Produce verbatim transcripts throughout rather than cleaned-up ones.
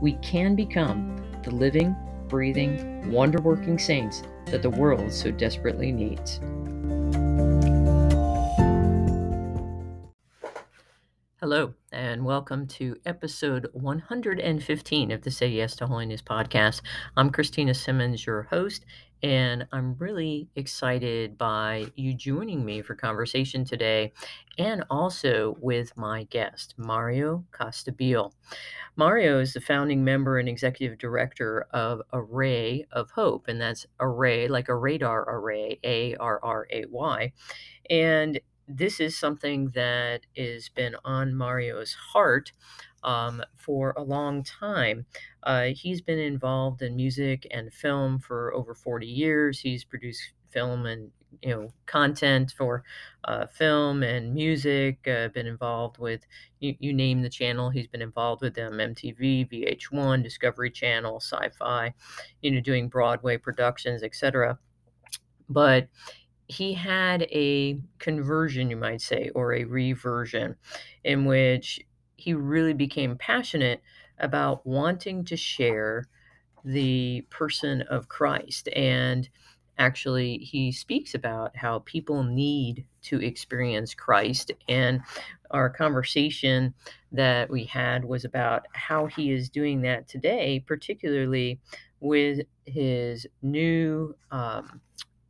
we can become the living, breathing, wonder-working saints that the world so desperately needs. Hello, and welcome to episode one hundred fifteen of the Say Yes to Holiness podcast. I'm Christina Simmons, your host, and I'm really excited by you joining me for conversation today and also with my guest, Mario Costabile. Mario is the founding member and executive director of Array of Hope, and that's Array, like a radar array, A R R A Y. And this is something that has been on Mario's heart Um, for a long time. Uh, he's been involved in music and film for over forty years. He's produced film and you know content for uh, film and music. Uh, been involved with you, you name the channel. He's been involved with them: M T V, V H one, Discovery Channel, SYFY. You know, doing Broadway productions, et cetera. But he had a conversion, you might say, or a reversion, in which he really became passionate about wanting to share the person of Christ. And actually, he speaks about how people need to experience Christ. And our conversation that we had was about how he is doing that today, particularly with his new um,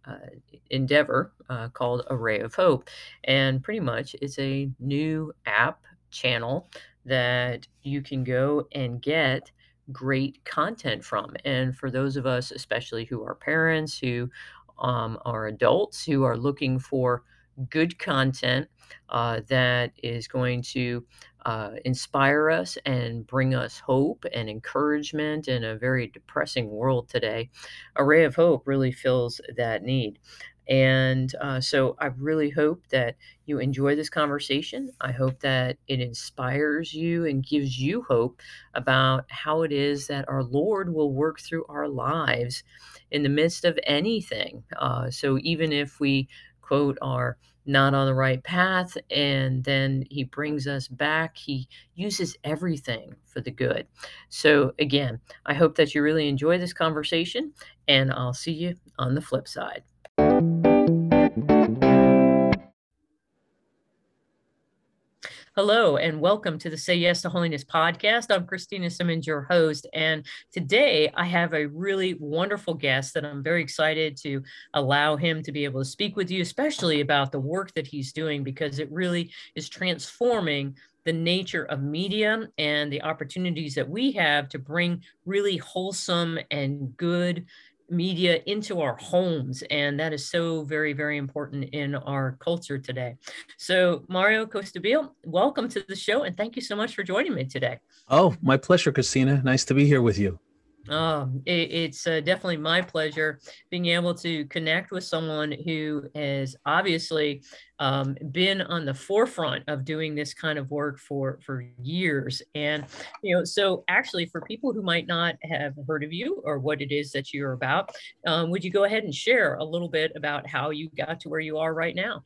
uh, endeavor uh, called Array of Hope. And pretty much it's a new app channel that you can go and get great content from. And for those of us, especially who are parents, who um, are adults, who are looking for good content uh, that is going to uh, inspire us and bring us hope and encouragement in a very depressing world today, Array of Hope really fills that need. And uh, so I really hope that you enjoy this conversation. I hope that it inspires you and gives you hope about how it is that our Lord will work through our lives in the midst of anything. Uh, so even if we, quote, are not on the right path, and then he brings us back, he uses everything for the good. So again, I hope that you really enjoy this conversation, and I'll see you on the flip side. Hello and welcome to the Say Yes to Holiness podcast. I'm Christina Simmons, your host, and today I have a really wonderful guest that I'm very excited to allow him to be able to speak with you, especially about the work that he's doing, because it really is transforming the nature of media and the opportunities that we have to bring really wholesome and good media into our homes. And that is so very, very important in our culture today. So Mario Costabile, welcome to the show. And thank you so much for joining me today. Oh, my pleasure, Christina. Nice to be here with you. Oh, it, it's uh, definitely my pleasure being able to connect with someone who has obviously um, been on the forefront of doing this kind of work for, for years. And, you know, so actually for people who might not have heard of you or what it is that you're about, um, would you go ahead and share a little bit about how you got to where you are right now?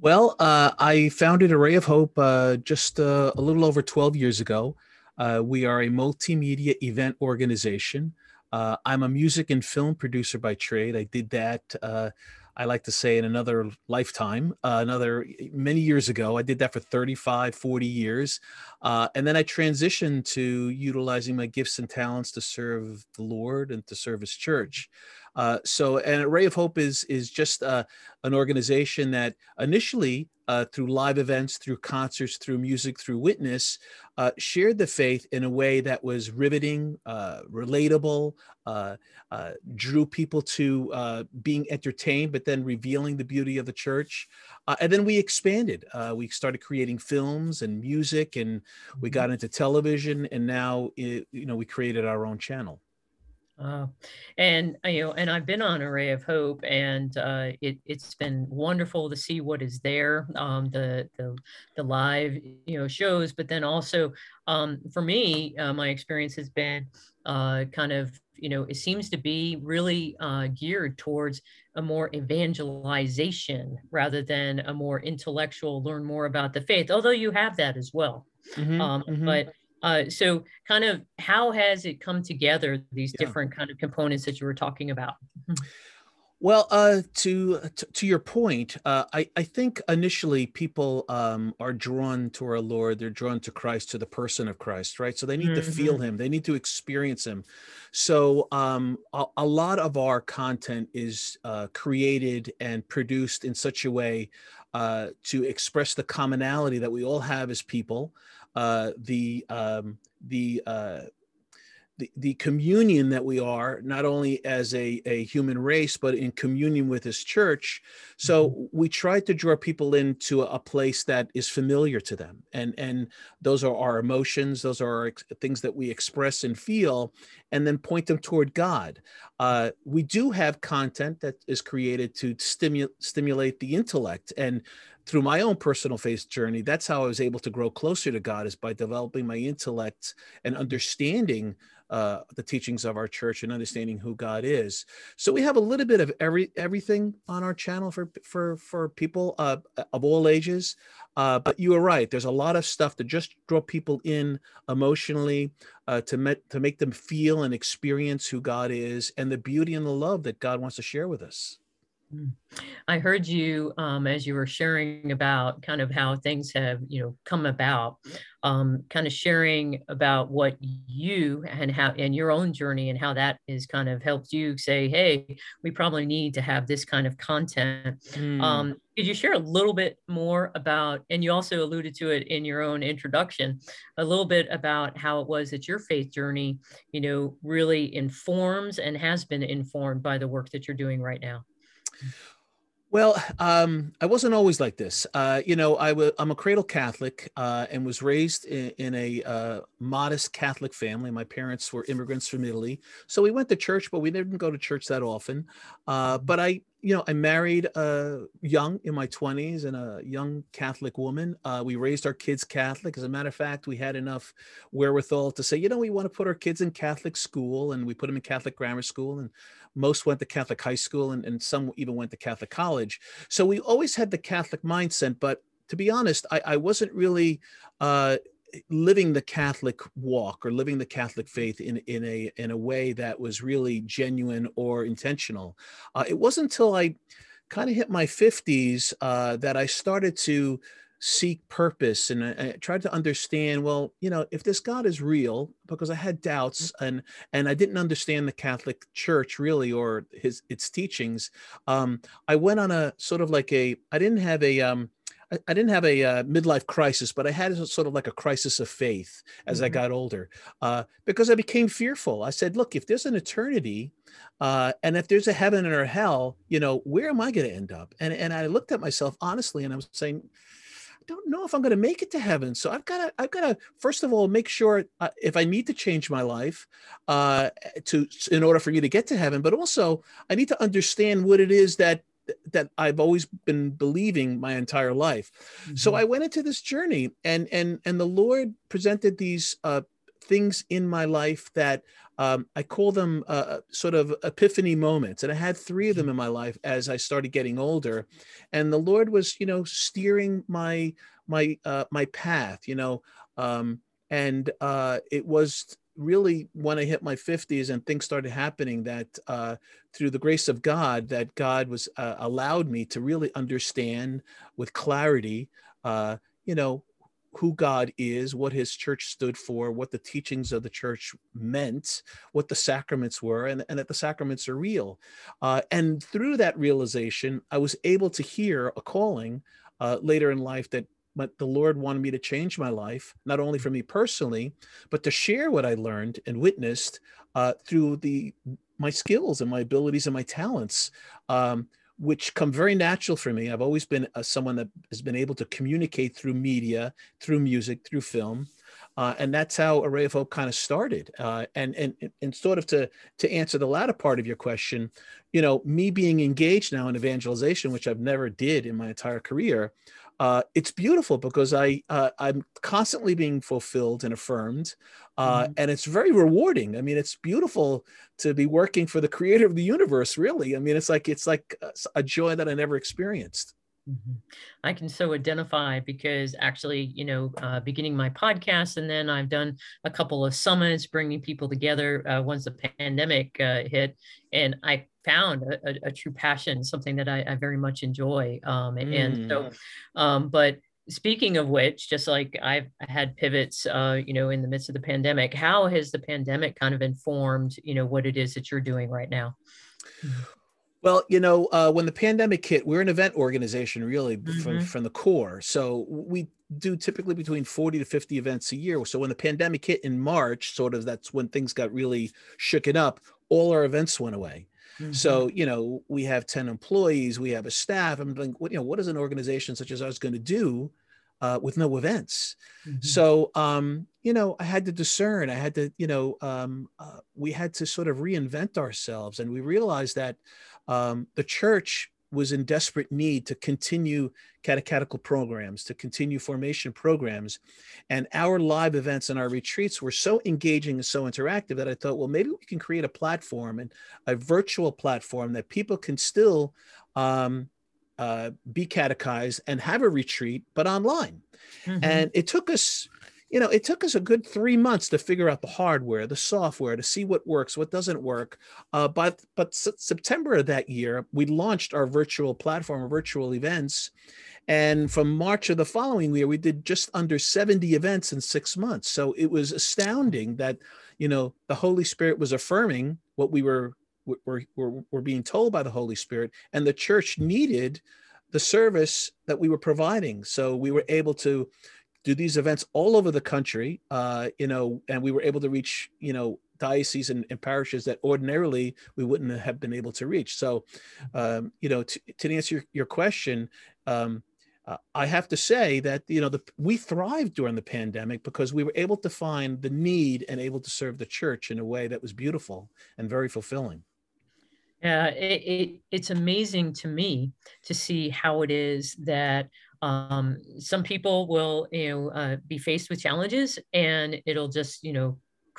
Well, uh, I founded Array of Hope uh, just uh, a little over twelve years ago. Uh, we are a multimedia event organization. Uh, I'm a music and film producer by trade. I did that, uh, I like to say, in another lifetime, uh, another many years ago. I did that for thirty-five, forty years. Uh, and then I transitioned to utilizing my gifts and talents to serve the Lord and to serve his church. Uh, so, and Array of Hope is is just uh, an organization that initially, uh, through live events, through concerts, through music, through witness, uh, shared the faith in a way that was riveting, uh, relatable, uh, uh, drew people to uh, being entertained, but then revealing the beauty of the church. Uh, and then we expanded. Uh, we started creating films and music, and we got into television, and now it, you know, we created our own channel. Uh, and, you know, and I've been on Array of Hope, and uh, it, it's been wonderful to see what is there, um, the, the, the live, you know, shows, but then also um, for me, uh, my experience has been uh, kind of, you know, it seems to be really uh, geared towards a more evangelization rather than a more intellectual, learn more about the faith, although you have that as well. Mm-hmm, um, mm-hmm. But Uh, so kind of how has it come together, these yeah. different kind of components that you were talking about? Well, uh, to, to to your point, uh, I, I think initially people um, are drawn to our Lord. They're drawn to Christ, to the person of Christ, right? So they need mm-hmm. to feel him. They need to experience him. So um, a, a lot of our content is uh, created and produced in such a way uh, to express the commonality that we all have as people. Uh, the um, the, uh, the the communion that we are, not only as a, a human race, but in communion with his church. So mm-hmm. we try to draw people into a place that is familiar to them. And, and those are our emotions. Those are our ex- things that we express and feel, and then point them toward God. Uh, we do have content that is created to stimu- stimulate the intellect, and through my own personal faith journey, that's how I was able to grow closer to God, is by developing my intellect and understanding uh, the teachings of our church and understanding who God is. So we have a little bit of every everything on our channel for for for people uh, of all ages. Uh, but you are right. There's a lot of stuff to just draw people in emotionally, uh, to met, to make them feel and experience who God is and the beauty and the love that God wants to share with us. I heard you um, as you were sharing about kind of how things have, you know, come about, um, kind of sharing about what you and how and your own journey and how that is kind of helped you say, hey, we probably need to have this kind of content. Mm. Um, could you share a little bit more about, and you also alluded to it in your own introduction, a little bit about how it was that your faith journey, you know, really informs and has been informed by the work that you're doing right now? Well, um, I wasn't always like this. Uh, you know, I w- I'm a cradle Catholic uh, and was raised in, in a uh, modest Catholic family. My parents were immigrants from Italy, so we went to church, but we didn't go to church that often. Uh, but I, you know, I married uh, young in my twenties, and a young Catholic woman. Uh, we raised our kids Catholic. As a matter of fact, we had enough wherewithal to say, you know, we want to put our kids in Catholic school, and we put them in Catholic grammar school, and most went to Catholic high school, and, and some even went to Catholic college. So we always had the Catholic mindset, but to be honest, I, I wasn't really uh, living the Catholic walk or living the Catholic faith in, in a in a way that was really genuine or intentional. Uh, it wasn't until I kind of hit my fifties uh, that I started to seek purpose, and I, I tried to understand, well, you know, if this God is real, because I had doubts, and and I didn't understand the Catholic Church really, or his its teachings. Um, I went on a sort of like a I didn't have a um, I, I didn't have a uh, midlife crisis, but I had a, sort of like a crisis of faith as mm-hmm. I got older, uh, because I became fearful. I said, look, if there's an eternity, uh, and if there's a heaven or a hell, you know, where am I going to end up? And and I looked at myself honestly, and I was saying, don't know if I'm going to make it to heaven. So I've got to, I've got to, first of all, make sure uh, if I need to change my life uh, to, in order for you to get to heaven, but also I need to understand what it is that, that I've always been believing my entire life. Mm-hmm. So I went into this journey, and, and, and the Lord presented these uh, things in my life that um, I call them uh, sort of epiphany moments. And I had three of them in my life as I started getting older, and the Lord was, you know, steering my, my, uh, my path, you know, um, and uh, it was really when I hit my fifties and things started happening that uh, through the grace of God, that God was uh, allowed me to really understand with clarity, uh, you know, who God is, what his church stood for, what the teachings of the church meant, what the sacraments were, and, and that the sacraments are real. Uh, and through that realization, I was able to hear a calling uh, later in life that but the Lord wanted me to change my life, not only for me personally, but to share what I learned and witnessed uh, through the my skills and my abilities and my talents, um, which come very natural for me. I've always been uh, someone that has been able to communicate through media, through music, through film. Uh, and that's how Array of Hope kind of started. Uh, and, and and sort of to, to answer the latter part of your question, you know, me being engaged now in evangelization, which I've never did in my entire career, Uh, it's beautiful because I, uh, I'm constantly being fulfilled and affirmed, uh, mm-hmm. and it's very rewarding. I mean, it's beautiful to be working for the creator of the universe, really. I mean, it's like, it's like a joy that I never experienced. Mm-hmm. I can so identify because actually, you know, uh, beginning my podcast, and then I've done a couple of summits, bringing people together uh, once the pandemic uh, hit, and I found a, a, a true passion, something that I, I very much enjoy. Um, and, mm. and so, um, but speaking of which, just like I've had pivots, uh, you know, in the midst of the pandemic, how has the pandemic kind of informed, you know, what it is that you're doing right now? Mm-hmm. Well, you know, uh, when the pandemic hit, we're an event organization, really, mm-hmm. from, from the core. So we do typically between forty to fifty events a year. So when the pandemic hit in March, sort of that's when things got really shooken up. All our events went away. Mm-hmm. So, you know, we have ten employees, we have a staff. I'm like, what, you know, what is an organization such as ours going to do uh, with no events? Mm-hmm. So, um, you know, I had to discern. I had to, you know, um, uh, we had to sort of reinvent ourselves. And we realized that Um, the church was in desperate need to continue catechetical programs, to continue formation programs. And our live events and our retreats were so engaging and so interactive that I thought, well, maybe we can create a platform, and a virtual platform, that people can still um, uh, be catechized and have a retreat, but online. Mm-hmm. And it took us... You know, it took us a good three months to figure out the hardware, the software, to see what works, what doesn't work. Uh, but but S- September of that year, we launched our virtual platform, our virtual events. And from March of the following year, we did just under seventy events in six months. So it was astounding that, you know, the Holy Spirit was affirming what we were, were, were, were being told by the Holy Spirit, and the church needed the service that we were providing. So we were able to do these events all over the country, uh, you know, and we were able to reach, you know, dioceses and, and parishes that ordinarily we wouldn't have been able to reach. So, um, you know, to, to answer your, your question, um, uh, I have to say that, you know, the, we thrived during the pandemic because we were able to find the need and able to serve the church in a way that was beautiful and very fulfilling. Yeah, it, it, it's amazing to me to see how it is that Um, some people will, you know, uh, be faced with challenges and it'll just, you know,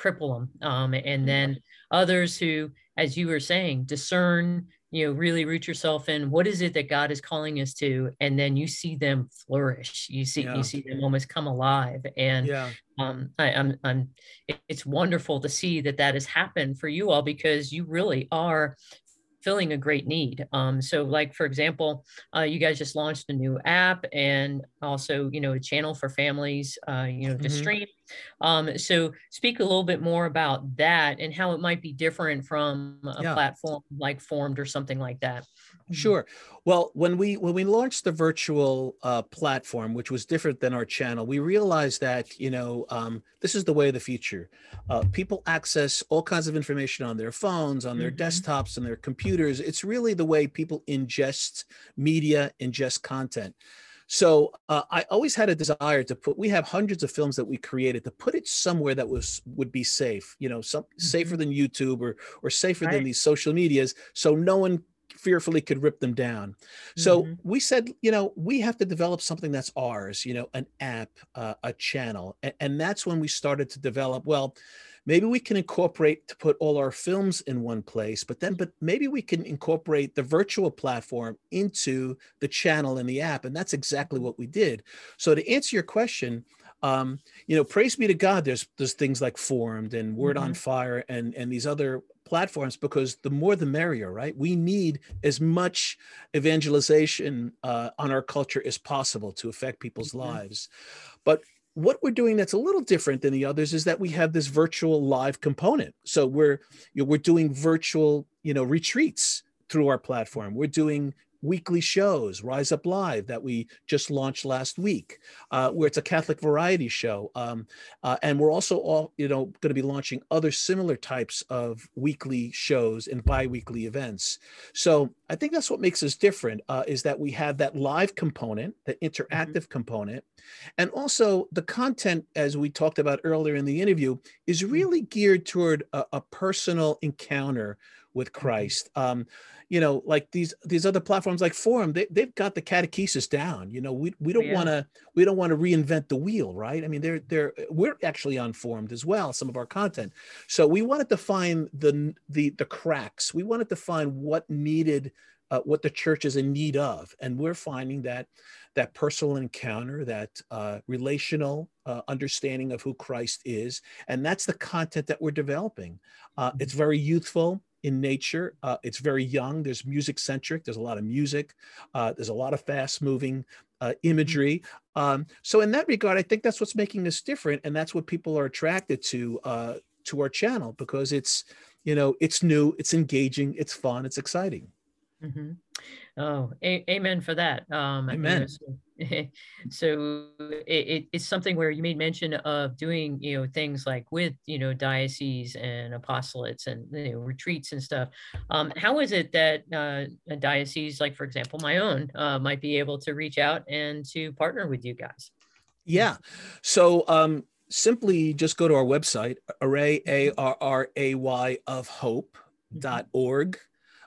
cripple them. Um, and then others who, as you were saying, discern, you know, really root yourself in what is it that God is calling us to. And then you see them flourish. You see, yeah. you see them almost come alive. And yeah. um, I, I'm, I'm, it's wonderful to see that that has happened for you all, because you really are filling a great need. Um, so like, for example, uh, you guys just launched a new app and also, you know, a channel for families, uh, you know, to mm-hmm. stream. Um, so speak a little bit more about that and how it might be different from a yeah. platform like FORMED or something like that. Sure. Well, when we when we launched the virtual uh, platform, which was different than our channel, we realized that, you know, um, this is the way of the future. Uh, people access all kinds of information on their phones, on their mm-hmm. desktops, and their computers. It's really the way people ingest media, ingest content. So uh, I always had a desire to put, we have hundreds of films that we created, to put it somewhere that was would be safe, you know, some, mm-hmm. safer than YouTube or, or safer right. than these social medias, so no one fearfully could rip them down. So mm-hmm. we said, you know, we have to develop something that's ours, you know, an app, uh, a channel. And, and that's when we started to develop, well, maybe we can incorporate to put all our films in one place, but then, but maybe we can incorporate the virtual platform into the channel and the app. And that's exactly what we did. So to answer your question, um, you know, praise be to God, there's, there's things like FORMED and Word mm-hmm. on Fire and, and these other platforms, because the more the merrier, right? We need as much evangelization uh, on our culture as possible to affect people's mm-hmm. lives. But what we're doing that's a little different than the others is that we have this virtual live component. So we're, you know, we're doing virtual, you know, retreats through our platform. We're doing weekly shows, Rise Up Live, that we just launched last week, uh, where it's a Catholic variety show. Um, uh, and we're also all, you know, going to be launching other similar types of weekly shows and bi-weekly events. So I think that's what makes us different, uh, is that we have that live component, the interactive mm-hmm. component, and also the content, as we talked about earlier in the interview, is really geared toward a, a personal encounter with Christ. Um, you know, like these these other platforms like FORMED, they, they've got the catechesis down. You know, we we don't yeah. want to we don't want to reinvent the wheel, right? I mean, they're they're we're actually on FORMED as well, some of our content. So we wanted to find the the the cracks. We wanted to find what needed, uh, what the church is in need of, and we're finding that that personal encounter, that uh, relational uh, understanding of who Christ is, and that's the content that we're developing. Uh, it's very youthful in nature. Uh, it's very young. There's music centric. There's a lot of music. Uh, there's a lot of fast moving uh, imagery. Um, so in that regard, I think that's what's making us different. And that's what people are attracted to, uh, to our channel, because it's, you know, it's new, it's engaging, it's fun, it's exciting. Mm-hmm. Oh, a- amen for that. Um, amen. I mean, so so it, it's something where you made mention of doing, you know, things like with, you know, dioceses and apostolates and, you know, retreats and stuff. Um, how is it that uh, a diocese, like, for example, my own, uh, might be able to reach out and to partner with you guys? Yeah. So um, simply just go to our website, array, A R R A Y of hope dot org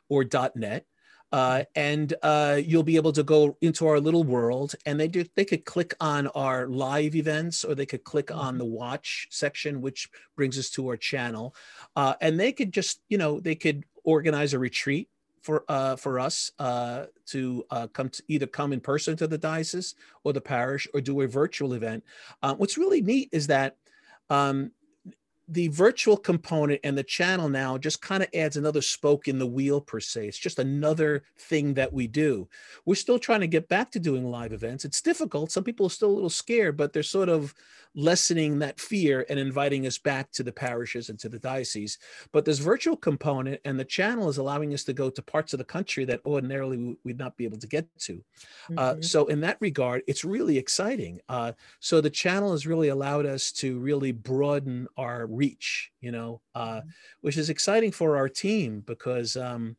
or dot net. Uh, and uh, you'll be able to go into our little world, and they do, they could click on our live events, or they could click mm-hmm. on the watch section, which brings us to our channel. Uh, and they could just, you know, they could organize a retreat for uh, for us uh, to uh, come to either come in person to the diocese or the parish, or do a virtual event. Uh, what's really neat is that um, the virtual component and the channel now just kind of adds another spoke in the wheel, per se. It's just another thing that we do. We're still trying to get back to doing live events. It's difficult. Some people are still a little scared, but they're sort of lessening that fear and inviting us back to the parishes and to the diocese. But this virtual component and the channel is allowing us to go to parts of the country that ordinarily we'd not be able to get to. Mm-hmm. Uh, so in that regard, it's really exciting. Uh, so the channel has really allowed us to really broaden our reach, you know, uh, which is exciting for our team, because, um,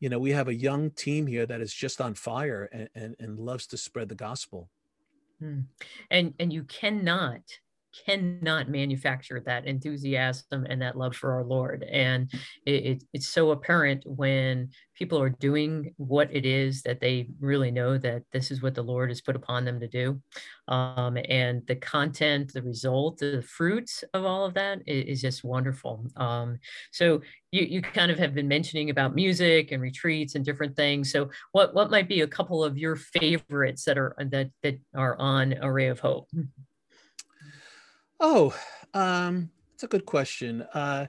you know, we have a young team here that is just on fire and, and, and loves to spread the gospel. And, and you cannot, cannot manufacture that enthusiasm and that love for our Lord. And it, it, it's so apparent when people are doing what it is that they really know that this is what the Lord has put upon them to do. Um, and the content, the result, the fruits of all of that is, is just wonderful. Um, so you, you kind of have been mentioning about music and retreats and different things. So what, what might be a couple of your favorites that are, that, that are on Array of Hope? Oh, um, that's a good question. Uh,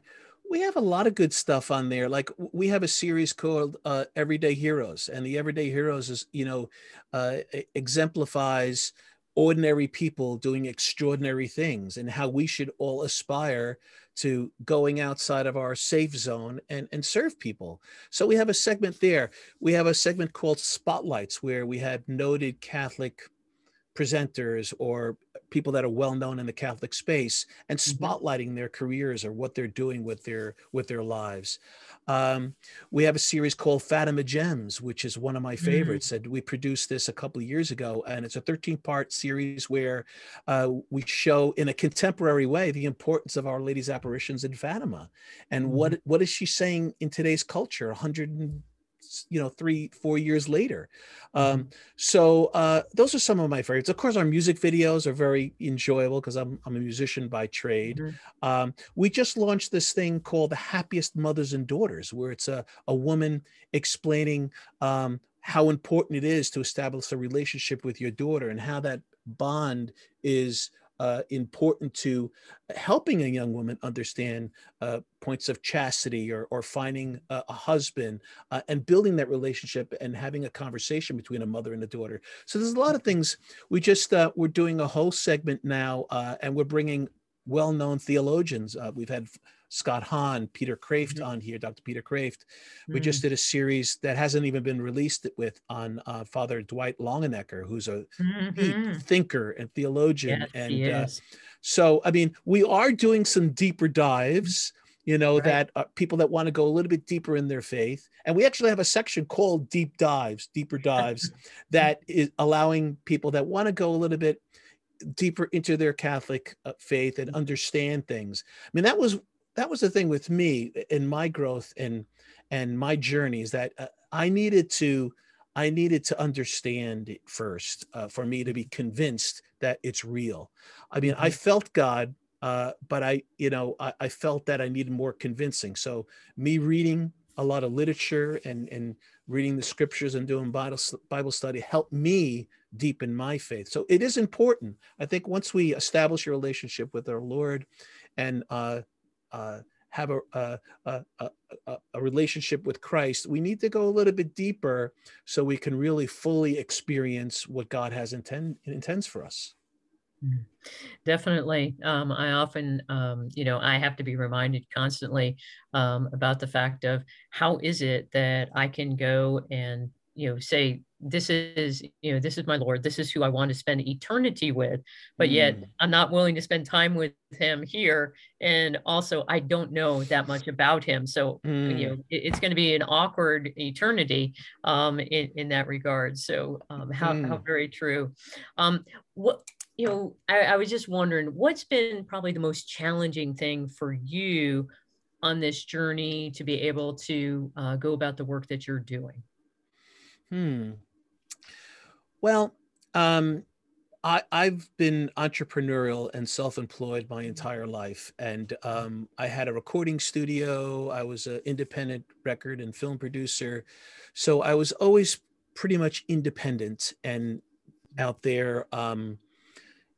we have a lot of good stuff on there. Like, we have a series called uh, Everyday Heroes, and the Everyday Heroes is, you know, uh, exemplifies ordinary people doing extraordinary things, and how we should all aspire to going outside of our safe zone and, and serve people. So we have a segment there. We have a segment called Spotlights, where we have noted Catholic presenters or people that are well-known in the Catholic space and spotlighting their careers or what they're doing with their with their lives. Um, we have a series called Fatima Gems, which is one of my favorites. Mm-hmm. And we produced this a couple of years ago, and it's a thirteen-part series where uh, we show in a contemporary way the importance of Our Lady's apparitions in Fatima. And mm-hmm. what what is she saying in today's culture, one hundred you know, three, four years later. Um, so uh, those are some of my favorites. Of course, our music videos are very enjoyable, because I'm, I'm a musician by trade. Mm-hmm. Um, we just launched this thing called the Happiest Mothers and Daughters, where it's a, a woman explaining um, how important it is to establish a relationship with your daughter, and how that bond is uh, important to helping a young woman understand uh, points of chastity, or, or finding a, a husband, uh, and building that relationship and having a conversation between a mother and a daughter. So there's a lot of things. We just, uh, we're doing a whole segment now, uh, and we're bringing well-known theologians. Uh, we've had Scott Hahn, Peter Kreeft mm-hmm. on here, Doctor Peter Kreeft. We mm-hmm. just did a series that hasn't even been released with on uh, Father Dwight Longenecker, who's a mm-hmm. deep thinker and theologian. Yes, and he is. Uh, so, I mean, we are doing some deeper dives, you know, right. that uh, people that want to go a little bit deeper in their faith. And we actually have a section called Deep Dives, Deeper Dives, that is allowing people that want to go a little bit deeper into their Catholic uh, faith and understand things. I mean, that was that was the thing with me in my growth and and my journey, is that uh, I needed to I needed to understand it first uh, for me to be convinced that it's real. I mean, I felt God, uh, but I you know I, I felt that I needed more convincing. So me reading a lot of literature and and reading the scriptures and doing Bible Bible study helped me deepen my faith. So it is important. I think once we establish a relationship with our Lord and uh, uh, have a, uh, a, a, a relationship with Christ, we need to go a little bit deeper so we can really fully experience what God has intend, intends for us. Definitely. Um, I often, um, you know, I have to be reminded constantly um, about the fact of how is it that I can go and, you know, say, this is, you know, this is my Lord, this is who I want to spend eternity with, but yet mm. I'm not willing to spend time with him here. And also I don't know that much about him. So, mm. you know, it, it's going to be an awkward eternity um, in, in that regard. So um, how, mm. how very true. Um, what, you know, I, I was just wondering, what's been probably the most challenging thing for you on this journey to be able to uh, go about the work that you're doing? Hmm. Well, um, I, I've been entrepreneurial and self-employed my entire life. And um, I had a recording studio. I was an independent record and film producer. So I was always pretty much independent and out there, um,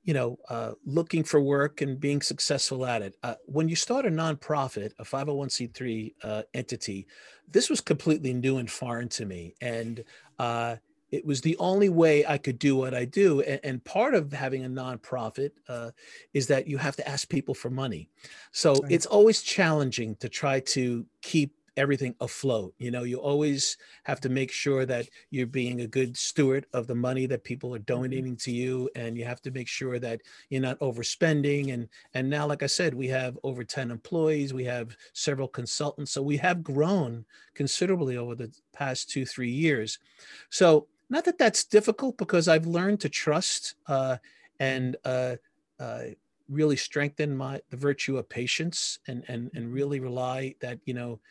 you know, uh, looking for work and being successful at it. Uh, when you start a nonprofit, a five oh one c three uh, entity, this was completely new and foreign to me. And uh, it was the only way I could do what I do. And, and part of having a nonprofit uh, is that you have to ask people for money. So right. It's always challenging to try to keep everything afloat. You know, you always have to make sure that you're being a good steward of the money that people are donating to you. And you have to make sure that you're not overspending. And, and now, like I said, we have over ten employees, we have several consultants. So we have grown considerably over the past two, three years. So not that that's difficult, because I've learned to trust uh, and uh, uh, really strengthen my, the virtue of patience and, and, and really rely that, you know,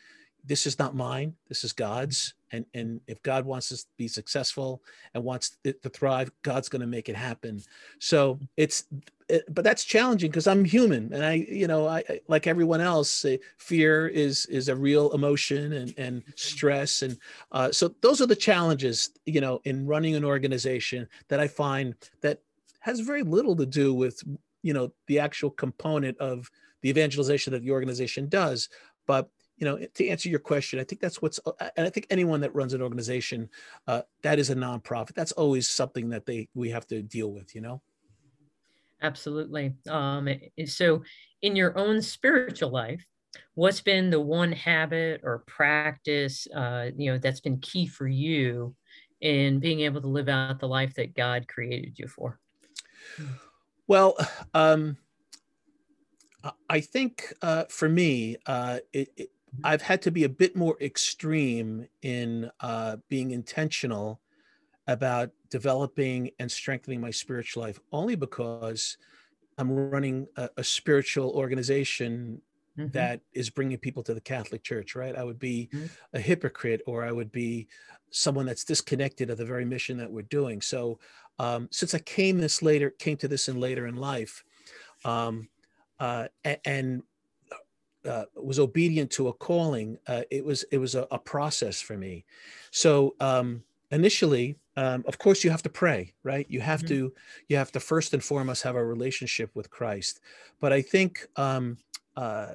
this is not mine, this is God's. And, and if God wants us to be successful and wants it to thrive, God's going to make it happen. So it's, it, but that's challenging because I'm human. And I, you know, I, I like everyone else, uh, fear is, is a real emotion and, and stress. And uh, so those are the challenges, you know, in running an organization that I find that has very little to do with, you know, the actual component of the evangelization that the organization does. But you know, to answer your question, I think that's what's, and I think anyone that runs an organization uh, that is a nonprofit, that's always something that they, we have to deal with, you know? Absolutely. Um, so in your own spiritual life, what's been the one habit or practice, uh, you know, that's been key for you in being able to live out the life that God created you for? Well, um, I think uh, for me, uh, it, it I've had to be a bit more extreme in uh, being intentional about developing and strengthening my spiritual life, only because I'm running a, a spiritual organization mm-hmm. that is bringing people to the Catholic Church, right? I would be mm-hmm. a hypocrite, or I would be someone that's disconnected of the very mission that we're doing. So um, since I came this later, came to this in later in life, um, uh, and, and Uh, was obedient to a calling, uh, it was it was a, a process for me. So um, initially, Um, of course, you have to pray, right? You have mm-hmm. to, you have to first and foremost have a relationship with Christ. But I think, um, uh,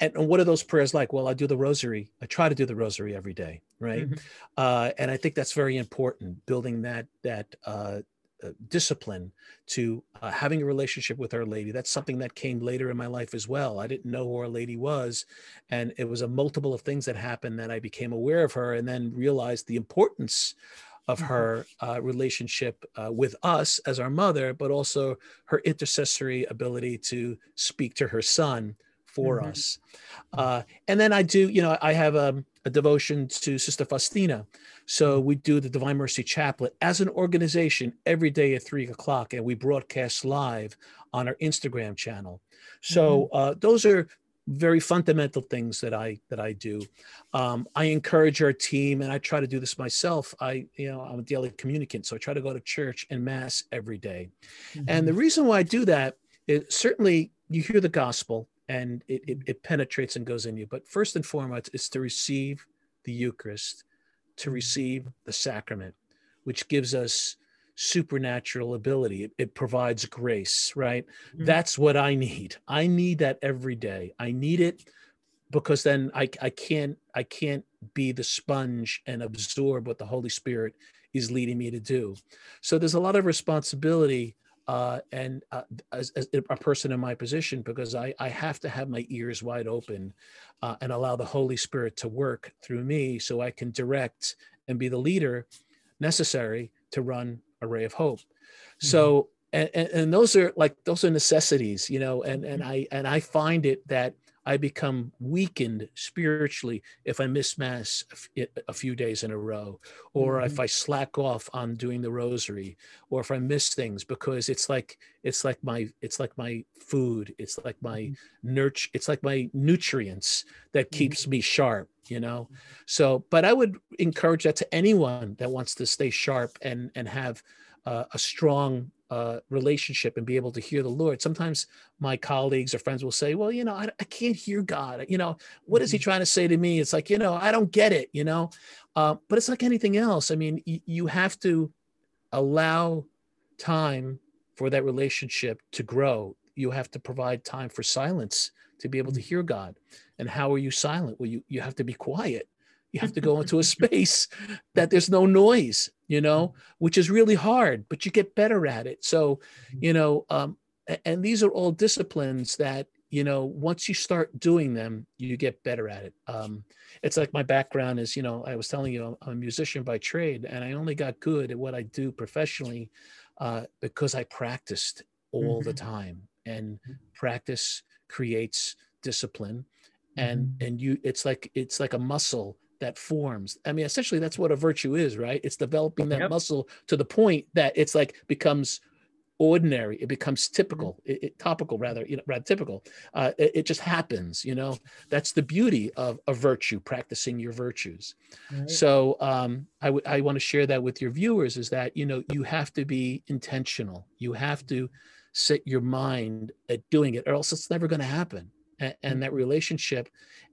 and, and what are those prayers like? Well, I do the rosary. I try to do the rosary every day, right? Mm-hmm. Uh, and I think that's very important, building that that uh, uh, discipline to uh, having a relationship with Our Lady. That's something that came later in my life as well. I didn't know who Our Lady was, and it was a multiple of things that happened that I became aware of her, and then realized the importance of her uh, relationship uh, with us as our mother, but also her intercessory ability to speak to her son for mm-hmm. us. Uh, and then I do, you know, I have a, a devotion to Sister Faustina. So we do the Divine Mercy Chaplet as an organization every day at three o'clock, and we broadcast live on our Instagram channel. So mm-hmm. uh, those are very fundamental things that I that I do. Um, I encourage our team, and I try to do this myself. I, you know, I'm a daily communicant, so I try to go to church and mass every day. Mm-hmm. And the reason why I do that is certainly you hear the gospel and it, it, it penetrates and goes in you. But first and foremost is to receive the Eucharist, to receive the sacrament, which gives us supernatural ability. It, it provides grace, right? Mm-hmm. That's what I need. I need that every day. I need it because then I, I can't I can't be the sponge and absorb what the Holy Spirit is leading me to do. So there's a lot of responsibility uh, and uh, as, as a person in my position, because I, I have to have my ears wide open uh, and allow the Holy Spirit to work through me so I can direct and be the leader necessary to run Array of Hope. So, and, and, and those are like, those are necessities, you know, and, and I, and I find it that I become weakened spiritually if I miss mass a few days in a row, or mm-hmm. if I slack off on doing the rosary, or if I miss things, because it's like, it's like my, it's like my food. It's like my mm-hmm. nurture. It's like my nutrients that keeps mm-hmm. me sharp, you know? So, but I would encourage that to anyone that wants to stay sharp and, and have uh, a strong Uh, relationship and be able to hear the Lord. Sometimes my colleagues or friends will say, well, you know, I, I can't hear God. You know, what is he trying to say to me? It's like, you know, I don't get it, you know, uh, but it's like anything else. I mean, y- you have to allow time for that relationship to grow. You have to provide time for silence to be able to hear God. And how are you silent? Well, you, you have to be quiet. You have to go into a space that there's no noise, you know, which is really hard, but you get better at it. So, you know, um, and these are all disciplines that, you know, once you start doing them, you get better at it. Um, it's like my background is, you know, I was telling you, I'm a musician by trade, and I only got good at what I do professionally uh, because I practiced all mm-hmm. the time, and practice creates discipline. And, mm-hmm. and you, it's like, it's like a muscle that forms. I mean, essentially that's what a virtue is, right? It's developing that yep. muscle to the point that it's like becomes ordinary. It becomes typical, it, it, topical rather, you know, rather typical. Uh, it, it just happens, you know, that's the beauty of a virtue, practicing your virtues. Right. So um, I, w- I want to share that with your viewers is that, you know, you have to be intentional. You have to set your mind at doing it, or else it's never going to happen. And that relationship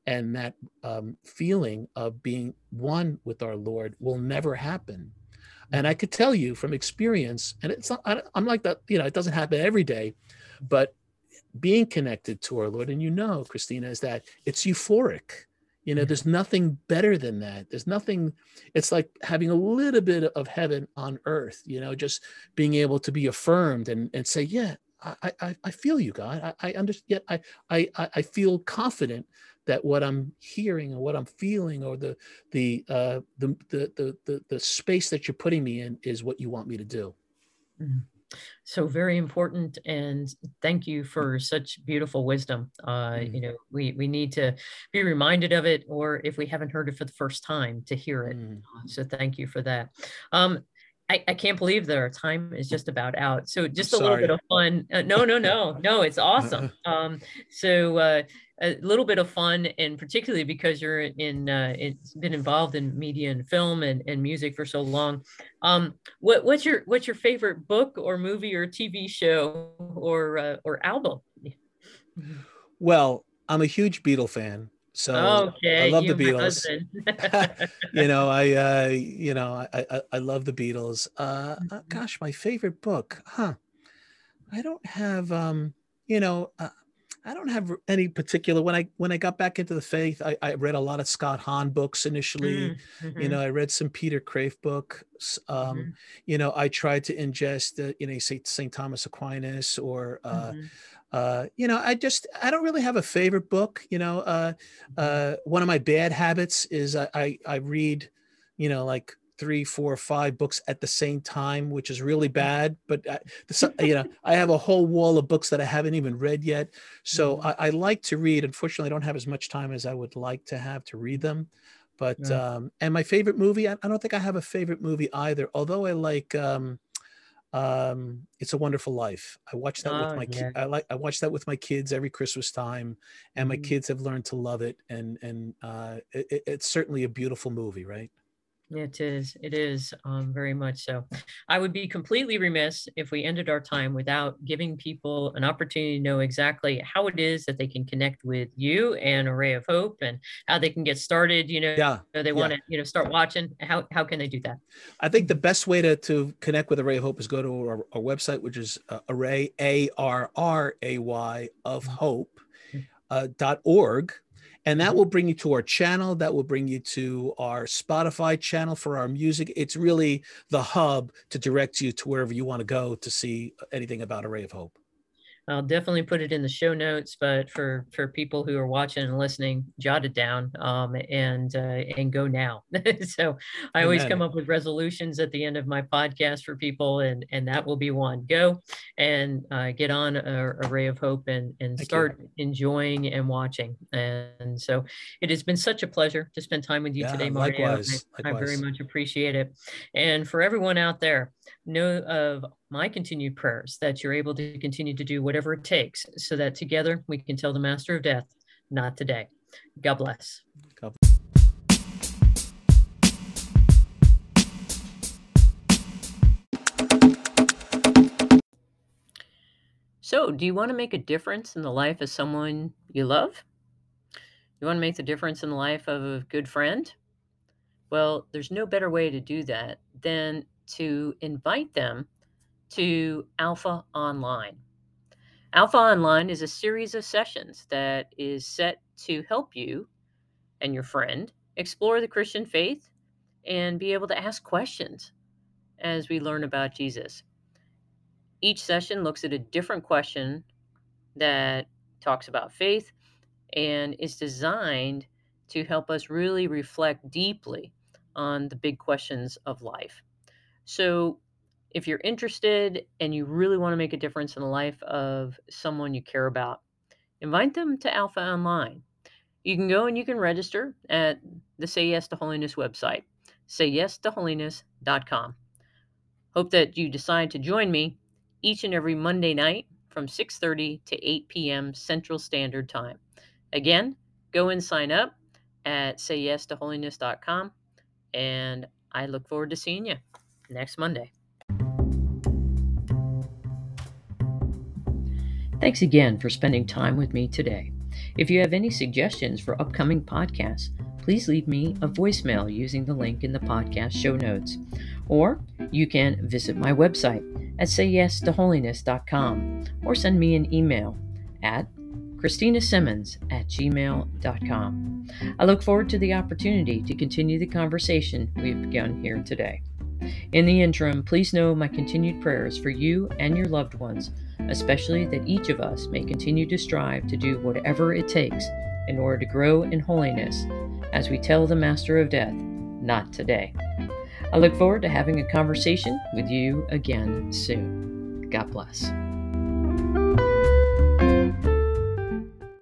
and that um, feeling of being one with our Lord will never happen. And I could tell you from experience, and it's not, I, I'm like that, you know, it doesn't happen every day, but being connected to our Lord, and you know, Christina, is that it's euphoric. You know, there's nothing better than that. There's nothing, it's like having a little bit of heaven on earth, you know, just being able to be affirmed and, and say, yeah, I, I, I feel you, God. I, I understand. I, I, I feel confident that what I'm hearing and what I'm feeling, or the the, uh, the the the the the space that you're putting me in, is what you want me to do. So very important, and thank you for such beautiful wisdom. Uh, mm. You know, we we need to be reminded of it, or if we haven't heard it for the first time, to hear it. Mm. So thank you for that. Um, I, I can't believe that our time is just about out. So just a Sorry. little bit of fun. Uh, no, no, no, no, it's awesome. Um, so uh, a little bit of fun, and particularly because you're in, uh, it's been involved in media and film and, and music for so long. Um, what, what's your, what's your favorite book or movie or T V show or, uh, or album? Well, I'm a huge Beatle fan. So okay, I love the Beatles. you know, I, uh, you know, I, I, I love the Beatles. Uh, mm-hmm. uh, gosh, my favorite book, huh? I don't have, um, you know, uh, I don't have any particular. When I when I got back into the faith, I, I read a lot of Scott Hahn books initially. Mm-hmm. You know, I read some Peter Kreeft books. Um, mm-hmm. You know, I tried to ingest, uh, you know, say St Thomas Aquinas or. Uh, mm-hmm. Uh, you know, I just, I don't really have a favorite book. You know, uh, uh, one of my bad habits is I, I, I read, you know, like three, four, five books at the same time, which is really bad. But, I, you know, I have a whole wall of books that I haven't even read yet. So mm-hmm. I, I like to read. Unfortunately, I don't have as much time as I would like to have to read them. But, yeah. um, and my favorite movie, I, I don't think I have a favorite movie either, although I like, um, um It's a Wonderful Life. I watch that oh, with my yeah. I like I watch that with my kids every Christmas time, and my mm-hmm. kids have learned to love it, and and uh it, it's certainly a beautiful movie, right? It is, it is, um very much so. I would be completely remiss if we ended our time without giving people an opportunity to know exactly how it is that they can connect with you and Array of Hope, and how they can get started. You know, yeah. so they want yeah. to, you know, start watching. How how can they do that? I think the best way to to connect with Array of Hope is go to our, our website, which is uh, Array A R R A Y of Hope uh, dot org. And that will bring you to our channel. That will bring you to our Spotify channel for our music. It's really the hub to direct you to wherever you want to go to see anything about Array of Hope. I'll definitely put it in the show notes, but for, for people who are watching and listening, jot it down um, and uh, and go now. So I Amen. Always come up with resolutions at the end of my podcast for people, and, and that will be one. Go and uh, get on a, a Array of Hope and, and start enjoying and watching. And so it has been such a pleasure to spend time with you yeah, today, Mario. Likewise, I, likewise. I very much appreciate it. And for everyone out there, know of my continued prayers that you're able to continue to do whatever it takes so that together we can tell the master of death, not today. God bless. God bless. So, do you want to make a difference in the life of someone you love? You want to make the difference in the life of a good friend? Well, there's no better way to do that than to invite them to Alpha Online. Alpha Online is a series of sessions that is set to help you and your friend explore the Christian faith and be able to ask questions as we learn about Jesus. Each session looks at a different question that talks about faith and is designed to help us really reflect deeply on the big questions of life. So if you're interested and you really want to make a difference in the life of someone you care about, invite them to Alpha Online. You can go and you can register at the Say Yes to Holiness website, say yes to holiness dot com. Hope that you decide to join me each and every Monday night from six thirty to eight p.m. Central Standard Time. Again, go and sign up at say yes to holiness dot com, and I look forward to seeing you next Monday. Thanks again for spending time with me today. If you have any suggestions for upcoming podcasts, please leave me a voicemail using the link in the podcast show notes. Or you can visit my website at say yes to holiness dot com or send me an email at christina simmons at gmail dot com. I look forward to the opportunity to continue the conversation we've begun here today. In the interim, please know my continued prayers for you and your loved ones, especially that each of us may continue to strive to do whatever it takes in order to grow in holiness as we tell the master of death, not today. I look forward to having a conversation with you again soon. God bless.